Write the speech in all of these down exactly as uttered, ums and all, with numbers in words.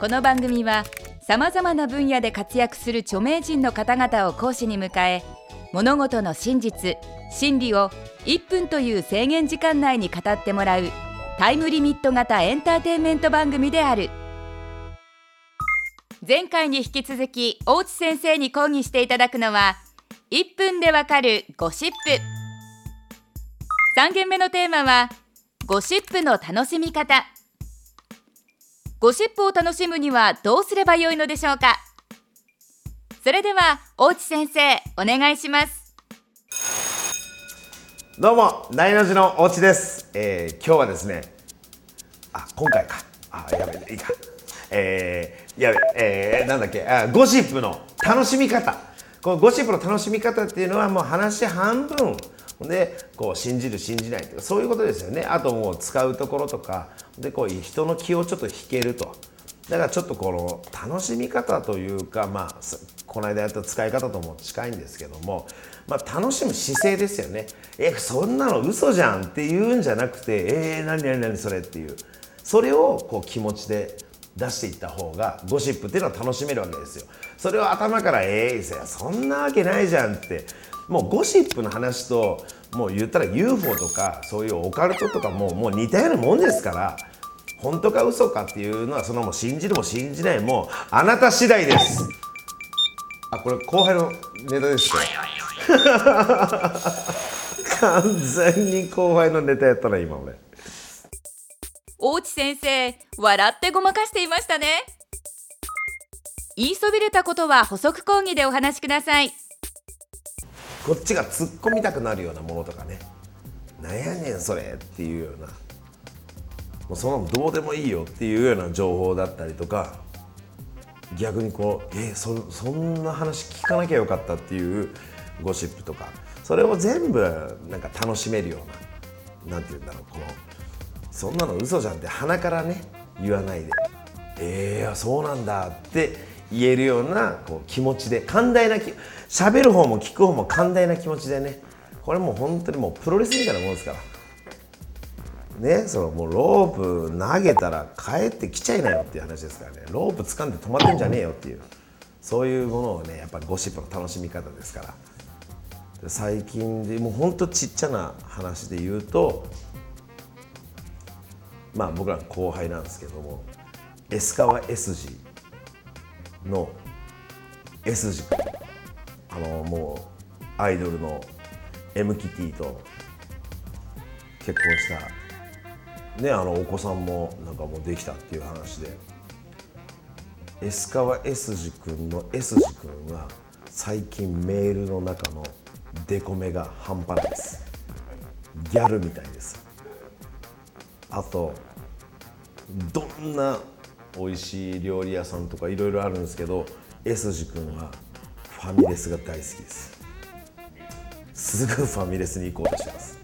この番組はさまざまな分野で活躍する著名人の方々を講師に迎え、物事の真実・真理をいっぷんという制限時間内に語ってもらうタイムリミット型エンターテインメント番組である。前回に引き続き大地先生に講義していただくのは、いっぷんでわかるゴシップ。さん限目のテーマはゴシップの楽しみ方。ゴシップを楽しむにはどうすればよいのでしょうか。それでは大地先生、お願いします。どうも、大の字の大地です。えー、今日はですね、あ、今回かあ、やべえ、いいかえー、やべえー、なんだっけあ、ゴシップの楽しみ方。このゴシップの楽しみ方っていうのはもう話半分で、こう信じる信じないとかそういうことですよね。あともう使うところとかで、こう人の気をちょっと引けると。だからちょっとこの楽しみ方というか、まあこの間やった使い方とも近いんですけども、まあ、楽しむ姿勢ですよね。えそんなの嘘じゃんっていうんじゃなくて、えー、何何何それっていう、それをこう気持ちで出していった方がゴシップっていうのは楽しめるわけですよ。それを頭からえーそんなわけないじゃんって、もうゴシップの話と、もう言ったら ユーフォー とかそういうオカルトとかももう似たようなもんですから、本当か嘘かっていうのはそのもう信じるも信じないもあなた次第です。あ、これ後輩のネタですね完全に後輩のネタやったな今俺。大地先生、笑ってごまかしていましたね。言いそびれたことは補足講義でお話しください。こっちが突っ込みたくなるようなものとかね、なんやねんそれっていうような、もうそんなのどうでもいいよっていうような情報だったりとか、逆にこうえー、そ, そんな話聞かなきゃよかったっていうゴシップとか、それを全部なんか楽しめるような、なんていうんだろう、このそんなの嘘じゃんって鼻からね言わないで、えーそうなんだって言えるようなこう気持ちで、寛大なき、喋る方も聞く方も寛大な気持ちでね、これもう本当にもうプロレスみたいなものですからね。そのもうロープ投げたら帰ってきちゃいなよっていう話ですからね。ロープ掴んで止まってんじゃねえよっていう、そういうものをね、やっぱりゴシップの楽しみ方ですから。最近でもうほんとちっちゃな話で言うと、まあ僕らの後輩なんですけども、S川 S 字の S 字、あのもうアイドルの M キティと結婚した、ね、あのお子さんもなんかもうできたっていう話で、 S 川 S 字くんの S 字くんは最近メールの中のデコメが半端ないです。ギャルみたいです。あとどんな美味しい料理屋さんとかいろいろあるんですけど、 S 字くんはファミレスが大好きです。すぐファミレスに行こうとします。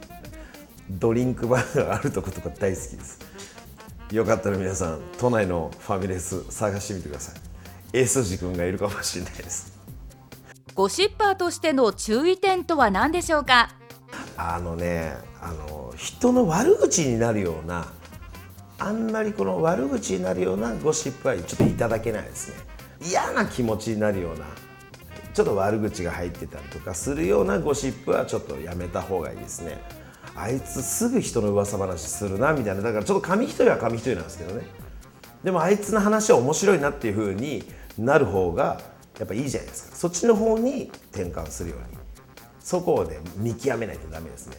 ドリンクバーがあるとことか大好きです。よかったら皆さん、都内のファミレス探してみてください。 S 字くんがいるかもしれないです。ゴシッパーとしての注意点とは何でしょうか。あのね、あの人の悪口になるような、あんまりこの悪口になるようなゴシップはちょっといただけないですね。嫌な気持ちになるような、ちょっと悪口が入ってたりとかするようなゴシップはちょっとやめた方がいいですね。あいつすぐ人の噂話するなみたいな、だからちょっと紙一重は紙一重なんですけどね。でもあいつの話は面白いなっていう風になる方がやっぱいいじゃないですか。そっちの方に転換するように、そこをね見極めないとダメですね。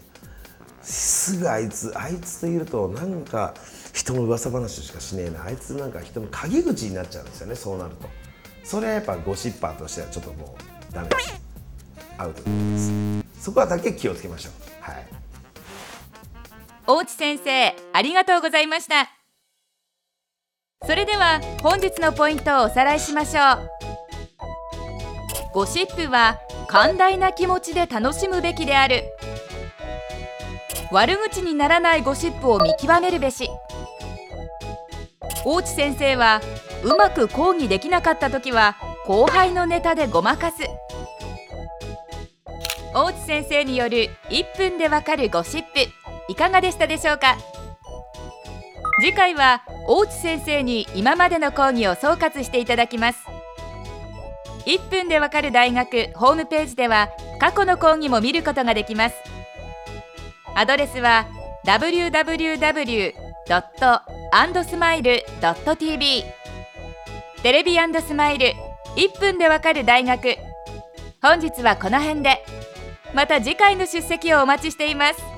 すぐあいつ、あいつといるとなんか人の噂話しかしねえな、あいつなんか人の陰口になっちゃうんですよね。そうなるとそれはやっぱゴシッパーとしてはちょっともうダメです。アウトです。そこはだけ気をつけましょう。はい、大地先生、ありがとうございました。それでは本日のポイントをおさらいしましょう。ゴシップは寛大な気持ちで楽しむべきである。悪口にならないゴシップを見極めるべし。大地先生はうまく講義できなかった時は後輩のネタでごまかす。大地先生によるいっぷんでわかるゴシップ、いかがでしたでしょうか。次回は大内先生に今までの講義を総括していただきます。いっぷんでわかる大学ホームページでは過去の講義も見ることができます。アドレスは ダブリューダブリューダブリュードットアンドスマイルドットティービー テレビ&スマイルいっぷんでわかる大学、本日はこの辺で。また次回の出席をお待ちしています。